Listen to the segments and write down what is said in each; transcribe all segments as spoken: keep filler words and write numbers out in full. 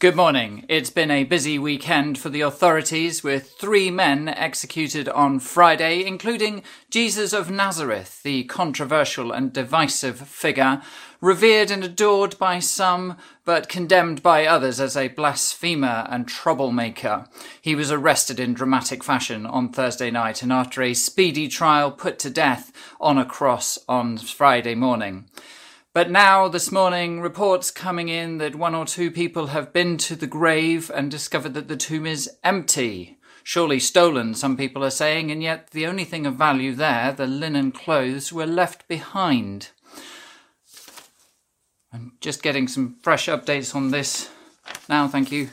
Good morning. It's been a busy weekend for the authorities, with three men executed on Friday, including Jesus of Nazareth, the controversial and divisive figure, revered and adored by some, but condemned by others as a blasphemer and troublemaker. He was arrested in dramatic fashion on Thursday night and after a speedy trial put to death on a cross on Friday morning. But now, this morning, reports coming in that one or two people have been to the grave and discovered that the tomb is empty. Surely stolen, some people are saying, and yet the only thing of value there, the linen clothes, were left behind. I'm just getting some fresh updates on this now, thank you.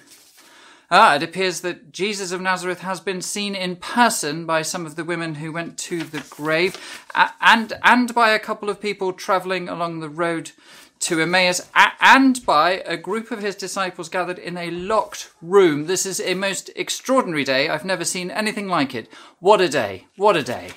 Ah, it appears that Jesus of Nazareth has been seen in person by some of the women who went to the grave, and and by a couple of people travelling along the road to Emmaus, and by a group of his disciples gathered in a locked room. This is a most extraordinary day. I've never seen anything like it. What a day. What a day.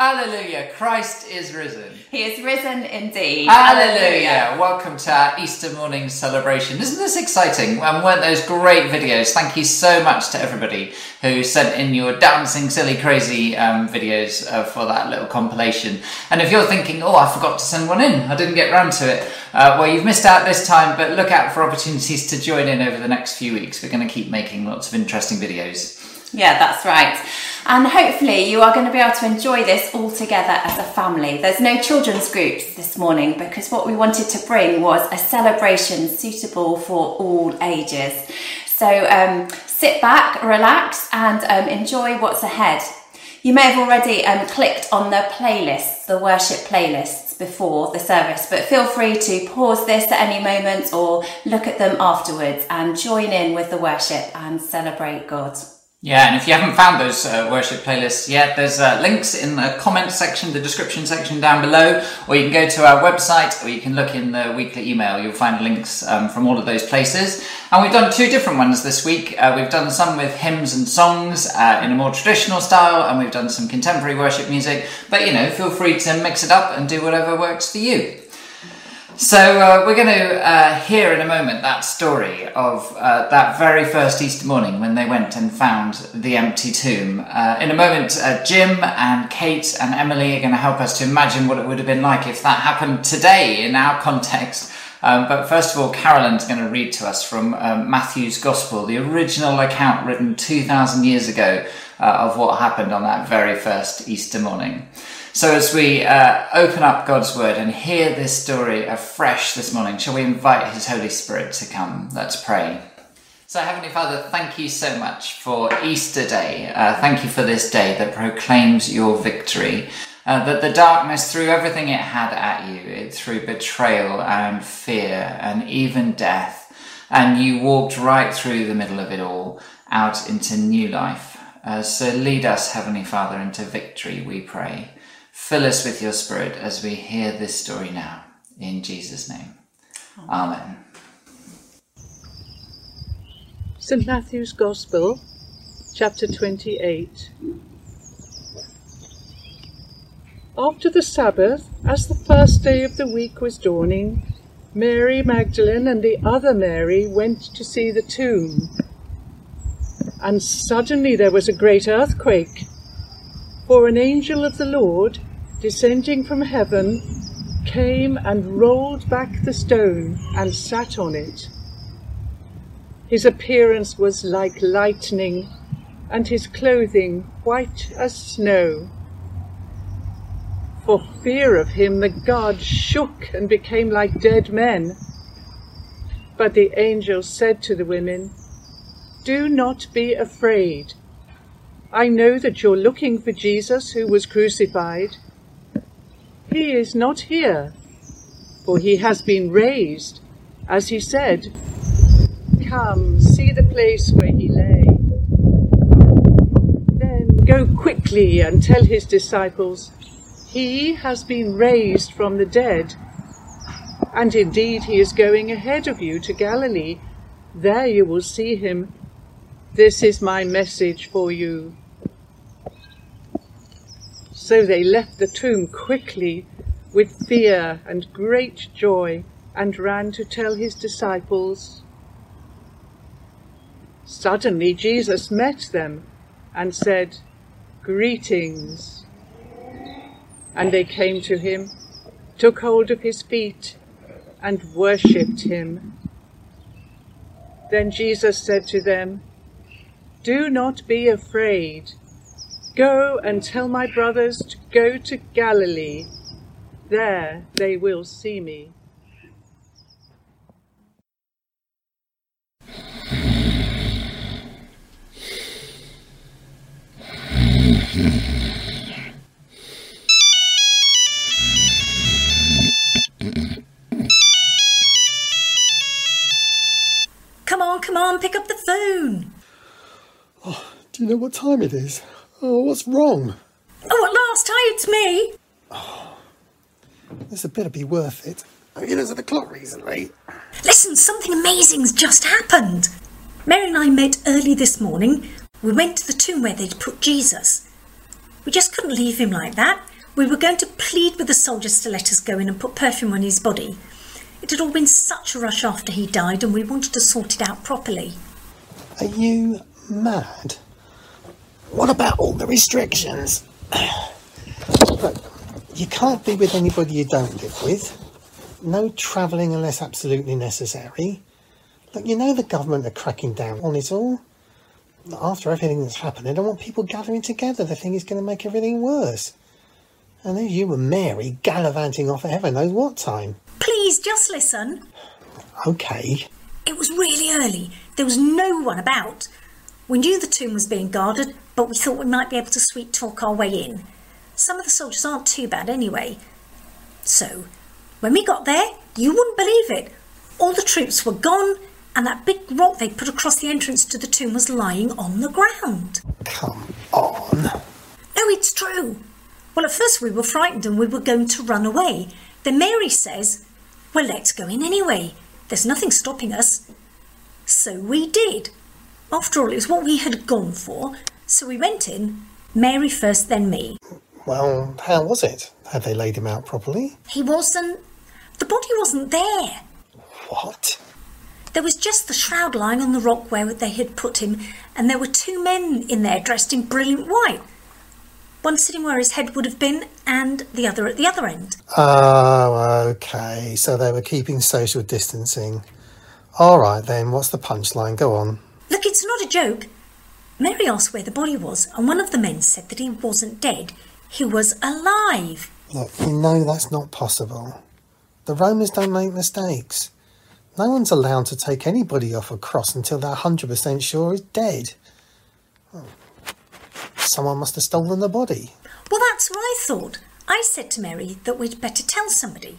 Hallelujah, Christ is risen. He is risen indeed. Hallelujah. Hallelujah. Welcome to our Easter morning celebration. Isn't this exciting? And weren't those great videos? Thank you so much to everybody who sent in your dancing, silly, crazy um, videos uh, for that little compilation. And if you're thinking, oh, I forgot to send one in, I didn't get round to it, uh, well, you've missed out this time, but look out for opportunities to join in over the next few weeks. We're going to keep making lots of interesting videos. Yeah, that's right. And hopefully you are going to be able to enjoy this all together as a family. There's no children's groups this morning because what we wanted to bring was a celebration suitable for all ages. So um, sit back, relax, and um, enjoy what's ahead. You may have already um, clicked on the playlists, the worship playlists before the service, but feel free to pause this at any moment or look at them afterwards and join in with the worship and celebrate God. Yeah, and if you haven't found those uh, worship playlists yet, there's uh, links in the comments section, the description section down below, or you can go to our website, or you can look in the weekly email. You'll find links um, from all of those places. And we've done two different ones this week. Uh, we've done some with hymns and songs uh, in a more traditional style, and we've done some contemporary worship music. But, you know, feel free to mix it up and do whatever works for you. So uh, we're going to uh, hear in a moment that story of uh, that very first Easter morning when they went and found the empty tomb. Uh, in a moment, uh, Jim and Kate and Emily are going to help us to imagine what it would have been like if that happened today in our context. Um, but first of all, Carolyn's going to read to us from um, Matthew's Gospel, the original account written two thousand years ago uh, of what happened on that very first Easter morning. So as we uh, open up God's Word and hear this story afresh this morning, shall we invite His Holy Spirit to come? Let's pray. So Heavenly Father, thank you so much for Easter Day. Uh, thank you for this day that proclaims your victory. Uh, that the darkness threw everything it had at you. It threw betrayal and fear and even death. And you walked right through the middle of it all out into new life. Uh, so lead us, Heavenly Father, into victory, we pray. Fill us with your Spirit as we hear this story now. In Jesus' name. Amen. Saint Matthew's Gospel, chapter twenty-eight. After the Sabbath, as the first day of the week was dawning, Mary Magdalene and the other Mary went to see the tomb. And suddenly there was a great earthquake, for an angel of the Lord, descending from heaven, came and rolled back the stone and sat on it. His appearance was like lightning, and his clothing white as snow. For fear of him, the guards shook and became like dead men. But the angel said to the women, "Do not be afraid. I know that you're looking for Jesus who was crucified. He is not here, for he has been raised, as he said. Come, see the place where he lay. Then go quickly and tell his disciples, he has been raised from the dead, and indeed he is going ahead of you to Galilee. There you will see him. This is my message for you." So they left the tomb quickly with fear and great joy and ran to tell his disciples. Suddenly Jesus met them and said, "Greetings." And they came to him, took hold of his feet, and worshipped him. Then Jesus said to them, "Do not be afraid. Go and tell my brothers to go to Galilee. There they will see me." Come on, come on, pick up the phone. Oh, do you know what time it is? Oh, what's wrong? Oh, at last, hi, it's me. Oh, this had better be worth it. I mean, you looked at the clock recently. Listen, something amazing's just happened. Mary and I met early this morning. We went to the tomb where they'd put Jesus. We just couldn't leave him like that. We were going to plead with the soldiers to let us go in and put perfume on his body. It had all been such a rush after he died, and we wanted to sort it out properly. Are you mad? What about all the restrictions? Look, you can't be with anybody you don't live with. No travelling unless absolutely necessary. Look, you know the government are cracking down on it all. After everything that's happened, they don't want people gathering together. They think it's going to make everything worse. And there's you and Mary gallivanting off at heaven knows what time. Please, just listen. OK. It was really early. There was no one about. We knew the tomb was being guarded, but we thought we might be able to sweet talk our way in. Some of the soldiers aren't too bad anyway. So, when we got there, you wouldn't believe it. All the troops were gone, and that big rock they put across the entrance to the tomb was lying on the ground. Come on. No, it's true. Well, at first we were frightened and we were going to run away. Then Mary says, "Well, let's go in anyway. There's nothing stopping us." So we did. After all, it was what we had gone for. So we went in, Mary first, then me. Well, how was it? Had they laid him out properly? He wasn't. The body wasn't there. What? There was just the shroud lying on the rock where they had put him, and there were two men in there dressed in brilliant white. One sitting where his head would have been, and the other at the other end. Oh, OK. So they were keeping social distancing. All right, then. What's the punchline? Go on. Look, it's not a joke. Mary asked where the body was, and one of the men said that he wasn't dead. He was alive. Look, you know that's not possible. The Romans don't make mistakes. No one's allowed to take anybody off a cross until they're one hundred percent sure he's dead. Oh. Someone must have stolen the body. Well, that's what I thought. I said to Mary that we'd better tell somebody.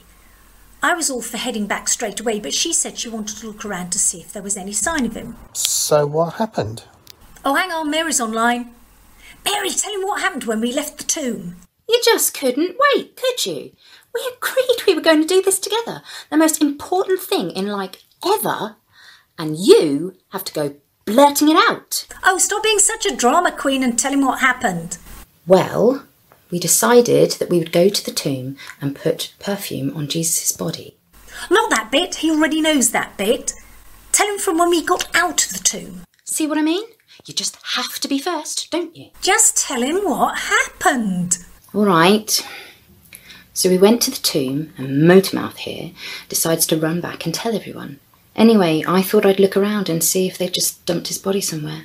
I was all for heading back straight away, but she said she wanted to look around to see if there was any sign of him. So what happened? Oh, hang on, Mary's online. Mary, tell him what happened when we left the tomb. You just couldn't wait, could you? We agreed we were going to do this together. The most important thing in, like, ever. And you have to go blurting it out. Oh, stop being such a drama queen and tell him what happened. Well, we decided that we would go to the tomb and put perfume on Jesus' body. Not that bit. He already knows that bit. Tell him from when we got out of the tomb. See what I mean? You just have to be first, don't you? Just tell him what happened. All right. So we went to the tomb, and Motormouth here decides to run back and tell everyone. Anyway, I thought I'd look around and see if they'd just dumped his body somewhere.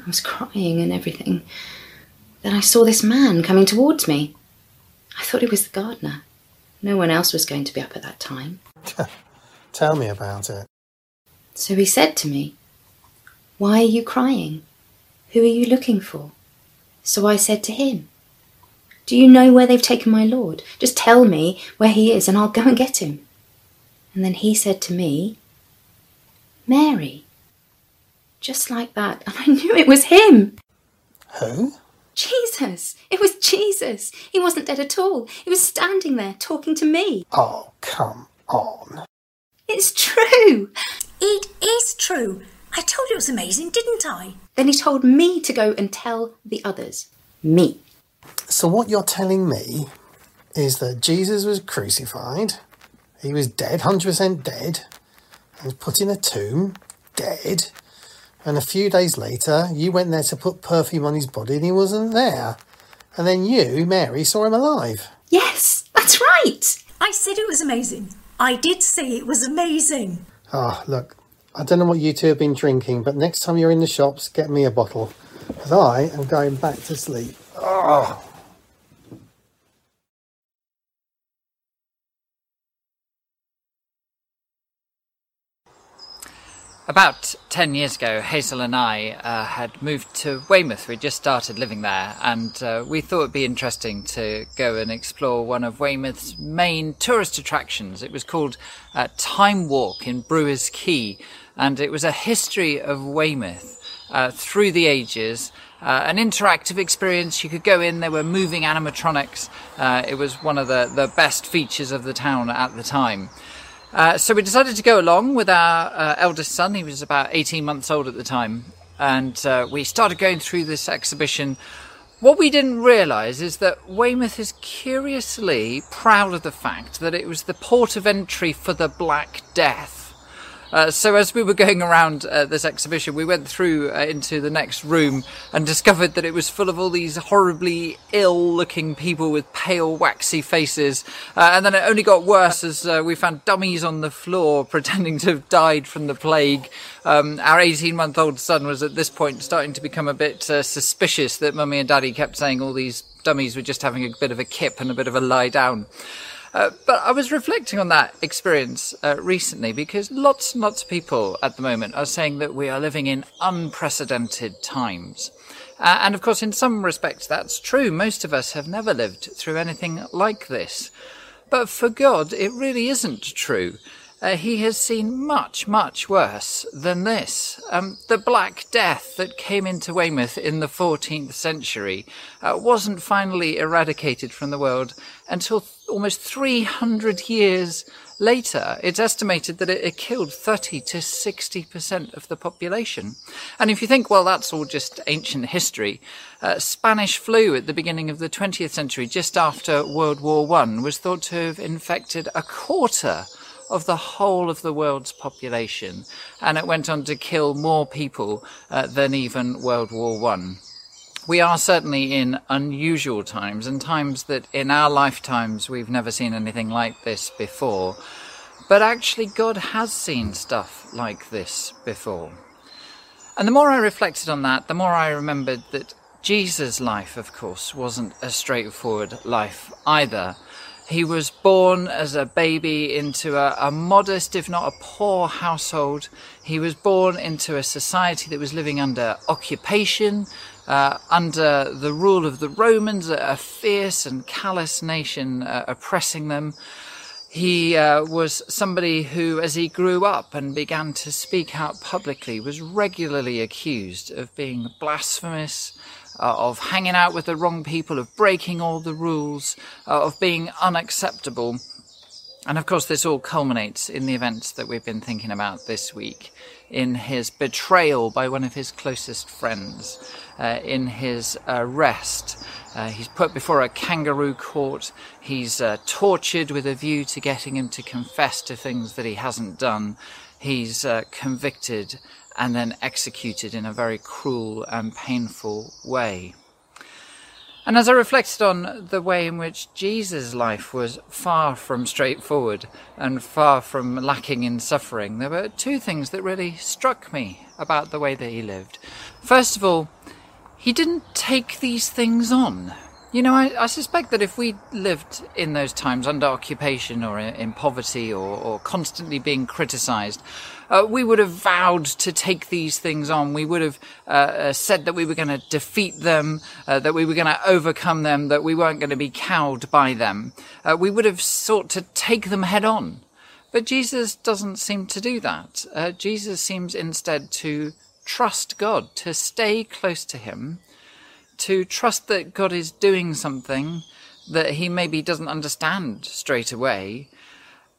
I was crying and everything. Then I saw this man coming towards me. I thought he was the gardener. No one else was going to be up at that time. Tell me about it. So he said to me, "Why are you crying? Who are you looking for?" So I said to him, "Do you know where they've taken my Lord? Just tell me where he is and I'll go and get him." And then he said to me, "Mary." Just like that, and I knew it was him. Who? Jesus. It was Jesus. He wasn't dead at all. He was standing there talking to me. Oh, come on. It's true. It is true. I told you it was amazing, didn't I? Then he told me to go and tell the others. Me. So what you're telling me is that Jesus was crucified, he was dead, one hundred percent dead, he was put in a tomb, dead, and a few days later you went there to put perfume on his body and he wasn't there. And then you, Mary, saw him alive. Yes, that's right. I said it was amazing. I did say it was amazing. Ah, oh, look. I don't know what you two have been drinking, but next time you're in the shops, get me a bottle, because I am going back to sleep. Oh. About ten years ago, Hazel and I uh, had moved to Weymouth. We just started living there, and uh, we thought it'd be interesting to go and explore one of Weymouth's main tourist attractions. It was called uh, Time Walk in Brewer's Quay. And it was a history of Weymouth uh, through the ages, uh, an interactive experience. You could go in, there were moving animatronics. Uh, it was one of the, the best features of the town at the time. Uh, so we decided to go along with our uh, eldest son. He was about eighteen months old at the time. And uh, we started going through this exhibition. What we didn't realise is that Weymouth is curiously proud of the fact that it was the port of entry for the Black Death. Uh, so as we were going around uh, this exhibition, we went through uh, into the next room and discovered that it was full of all these horribly ill-looking people with pale, waxy faces. Uh, and then it only got worse as uh, we found dummies on the floor pretending to have died from the plague. Um, our eighteen-month-old son was at this point starting to become a bit uh, suspicious that Mummy and Daddy kept saying all these dummies were just having a bit of a kip and a bit of a lie down. Uh, but I was reflecting on that experience uh, recently, because lots and lots of people at the moment are saying that we are living in unprecedented times. Uh, and of course, in some respects, that's true. Most of us have never lived through anything like this. But for God, it really isn't true. Uh, he has seen much, much worse than this. Um, the Black Death that came into Weymouth in the fourteenth century uh, wasn't finally eradicated from the world until th- almost three hundred years later. It's estimated that it, it killed thirty to sixty percent of the population. And if you think, well, that's all just ancient history, uh, Spanish flu at the beginning of the twentieth century, just after World War One, was thought to have infected a quarter of the whole of the world's population, and it went on to kill more people uh, than even World War One. We are certainly in unusual times, and times that in our lifetimes we've never seen anything like this before. But actually God has seen stuff like this before. And the more I reflected on that, the more I remembered that Jesus' life, of course, wasn't a straightforward life either. He was born as a baby into a, a modest, if not a poor, household. He was born into a society that was living under occupation, uh, under the rule of the Romans, a fierce and callous nation uh, oppressing them. He uh, was somebody who, as he grew up and began to speak out publicly, was regularly accused of being blasphemous, Uh, of hanging out with the wrong people, of breaking all the rules, uh, of being unacceptable. And of course this all culminates in the events that we've been thinking about this week, in his betrayal by one of his closest friends, uh, in his arrest. Uh, he's put before a kangaroo court, he's uh, tortured with a view to getting him to confess to things that he hasn't done, he's uh, convicted and then executed in a very cruel and painful way. And as I reflected on the way in which Jesus' life was far from straightforward and far from lacking in suffering, there were two things that really struck me about the way that he lived. First of all, he didn't take these things on. You know, I, I suspect that if we lived in those times under occupation or in, in poverty or, or constantly being criticised, uh, we would have vowed to take these things on. We would have uh, uh, said that we were going to defeat them, uh, that we were going to overcome them, that we weren't going to be cowed by them. Uh, we would have sought to take them head on. But Jesus doesn't seem to do that. Uh, Jesus seems instead to trust God, to stay close to him, to trust that God is doing something that he maybe doesn't understand straight away,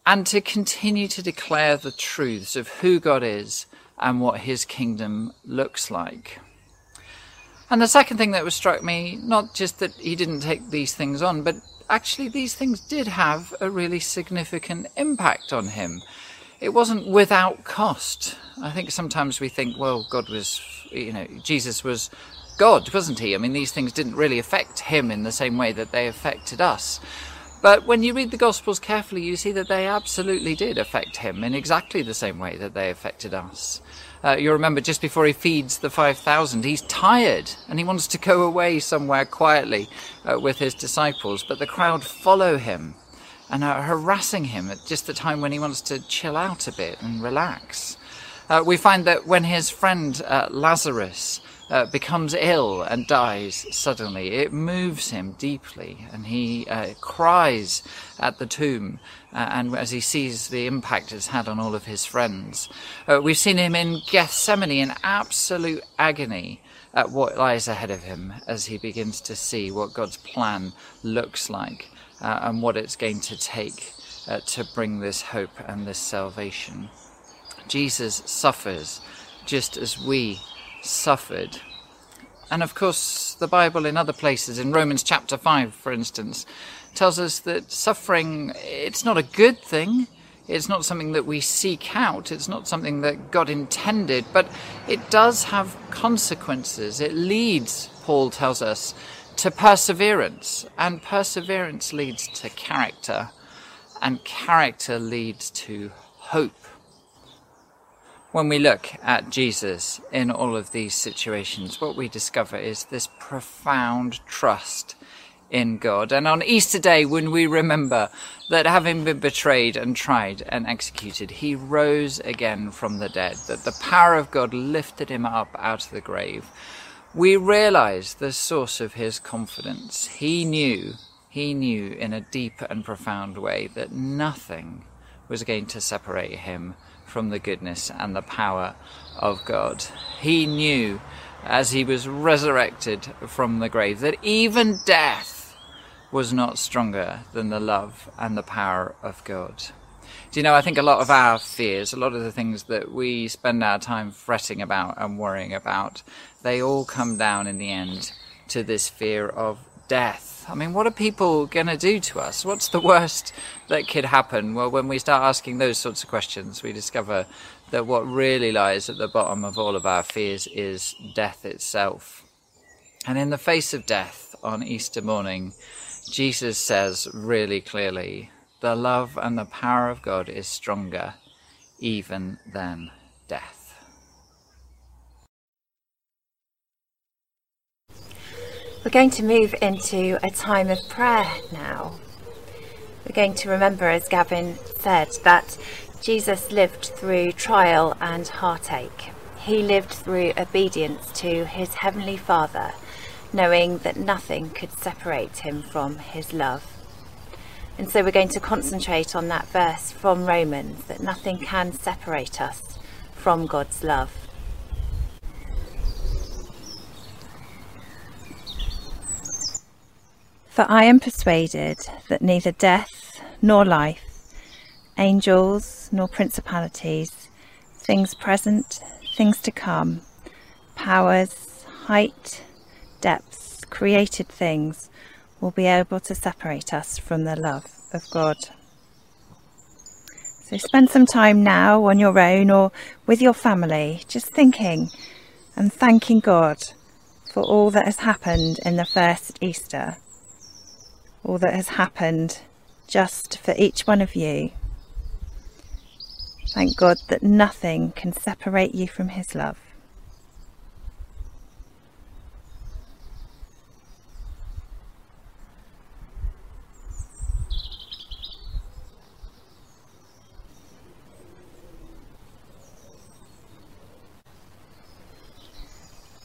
and to continue to declare the truths of who God is and what his kingdom looks like. And the second thing that struck me, not just that he didn't take these things on, but actually these things did have a really significant impact on him. It wasn't without cost. I think sometimes we think, well, God was, you know, Jesus was God, wasn't he? I mean, these things didn't really affect him in the same way that they affected us. But when you read the Gospels carefully, you see that they absolutely did affect him in exactly the same way that they affected us. Uh, you remember just before he feeds the five thousand, he's tired and he wants to go away somewhere quietly uh, with his disciples. But the crowd follow him and are harassing him at just the time when he wants to chill out a bit and relax. Uh, we find that when his friend uh, Lazarus Uh, becomes ill and dies suddenly, it moves him deeply, and he uh, cries at the tomb uh, and as he sees the impact it's had on all of his friends. Uh, we've seen him in Gethsemane in absolute agony at what lies ahead of him as he begins to see what God's plan looks like uh, and what it's going to take uh, to bring this hope and this salvation. Jesus suffers just as we suffered. And of course the Bible in other places, in Romans chapter five for instance, tells us that suffering, it's not a good thing, it's not something that we seek out, it's not something that God intended, but it does have consequences. It leads, Paul tells us, to perseverance, and perseverance leads to character, and character leads to hope. When we look at Jesus in all of these situations, what we discover is this profound trust in God. And on Easter Day, when we remember that having been betrayed and tried and executed, he rose again from the dead, that the power of God lifted him up out of the grave, we realize the source of his confidence. He knew, he knew in a deep and profound way that nothing was going to separate him from the goodness and the power of God. He knew as he was resurrected from the grave that even death was not stronger than the love and the power of God. Do you know, I think a lot of our fears, a lot of the things that we spend our time fretting about and worrying about, they all come down in the end to this fear of death. I mean, what are people going to do to us? What's the worst that could happen? Well, when we start asking those sorts of questions, we discover that what really lies at the bottom of all of our fears is death itself. And in the face of death on Easter morning, Jesus says really clearly, the love and the power of God is stronger even than death. We're going to move into a time of prayer now. We're going to remember, as Gavin said, that Jesus lived through trial and heartache. He lived through obedience to his heavenly Father, knowing that nothing could separate him from his love. And so we're going to concentrate on that verse from Romans, that nothing can separate us from God's love. For I am persuaded that neither death nor life, angels nor principalities, things present, things to come, powers, height, depths, created things, will be able to separate us from the love of God. So spend some time now on your own or with your family, just thinking and thanking God for all that has happened in the first Easter, all that has happened just for each one of you. Thank God that nothing can separate you from his love.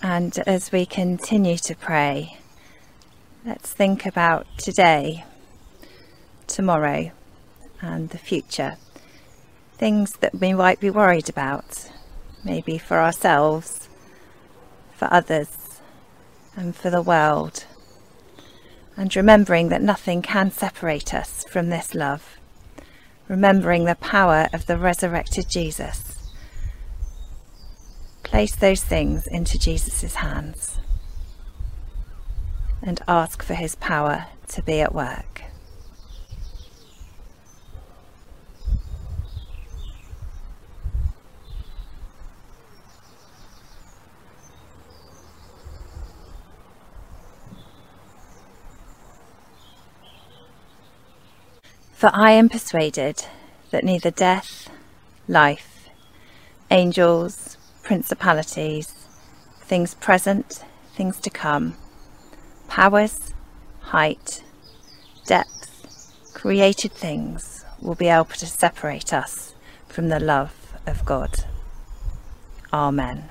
And as we continue to pray, let's think about today, tomorrow, and the future. Things that we might be worried about, maybe for ourselves, for others, and for the world. And remembering that nothing can separate us from this love. Remembering the power of the resurrected Jesus. Place those things into Jesus' hands and ask for his power to be at work. For I am persuaded that neither death, life, angels, principalities, things present, things to come, powers, height, depth, created things will be able to separate us from the love of God. Amen.